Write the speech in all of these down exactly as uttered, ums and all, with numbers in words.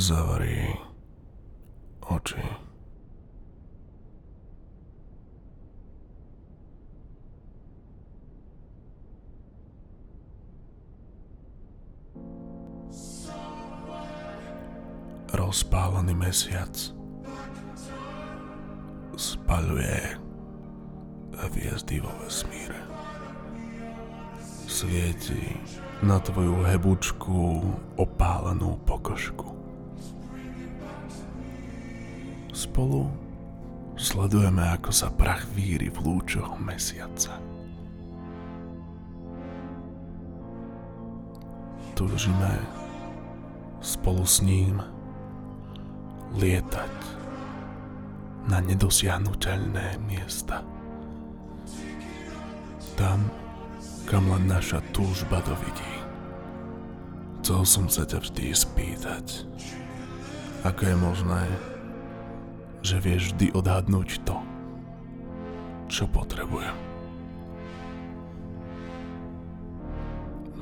Zavrij jej oči. Rozpálený mesiac spaľuje hviezdy vo vesmíre. Svieti na tvoju hebučku opálenú pokožku. Spolu sledujeme, ako sa prach víri v lúčoch mesiaca. Túžime spolu s ním lietať na nedosiahnuteľné miesta. Tam, kam len naša túžba dovidí. Chcel som sa ťa vždy spýtať, ako je možné, že vieš vždy odhadnúť to, čo potrebujem.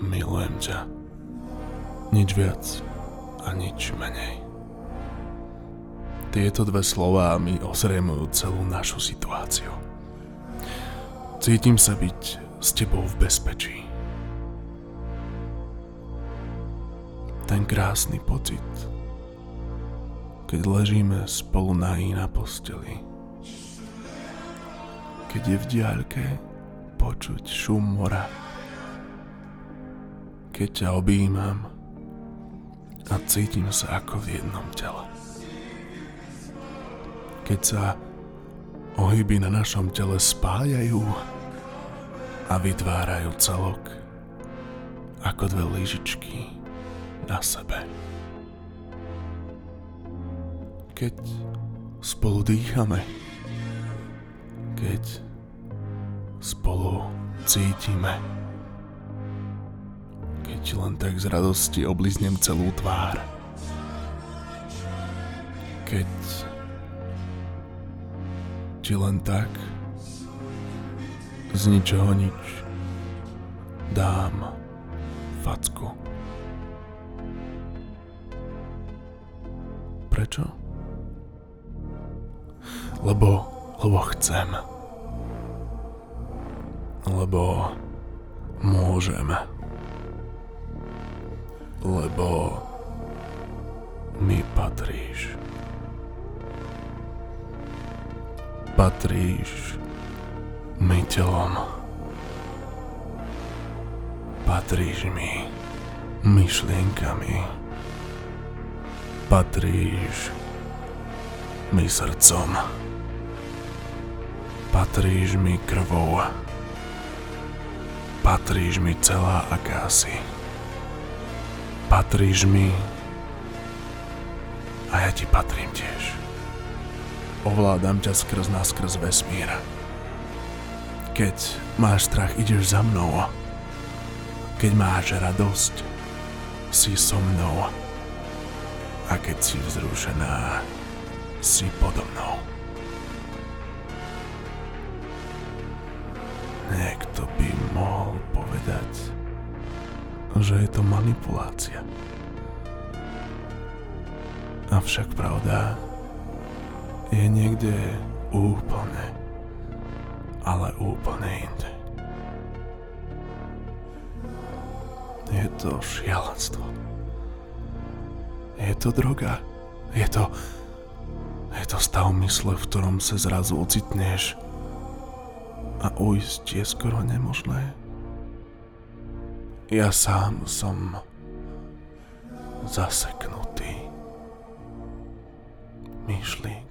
Milujem ťa. Nič viac a nič menej. Tieto dve slová mi osriemujú celú našu situáciu. Cítim sa byť s tebou v bezpečí. Ten krásny pocit, keď ležíme spolu nahý na posteli. Keď je v diaľke počuť šum mora. Keď ťa objímam a cítim sa ako v jednom tele. Keď sa ohyby na našom tele spájajú a vytvárajú celok ako dve lyžičky na sebe. Keď spolu dýchame, keď spolu cítime, keď len tak z radosti obliznem celú tvár, keď či len tak z ničoho nič dám facku. Prečo? Lebo, lebo chcem. Lebo môžem. Lebo mi patríš. Patríš mi telom. Patríš mi myšlienkami. Patríš mi srdcom. Patríš mi krvou. Patríš mi celá akási. Patríš mi a ja ti patrím tiež. Ovládam ťa skrz naskrz vesmíra. Keď máš strach, ideš za mnou. Keď máš radosť, si so mnou. A keď si vzrušená, si podo mnou. Niekto by mohol povedať, že je to manipulácia. Avšak pravda je niekde úplne, ale úplne inde. Je to šialenstvo. Je to droga. Je to, je to stav mysle, v ktorom sa zrazu ocitneš a ujsť je skoro nemožné. Ja sám som zaseknutý myšlienkou.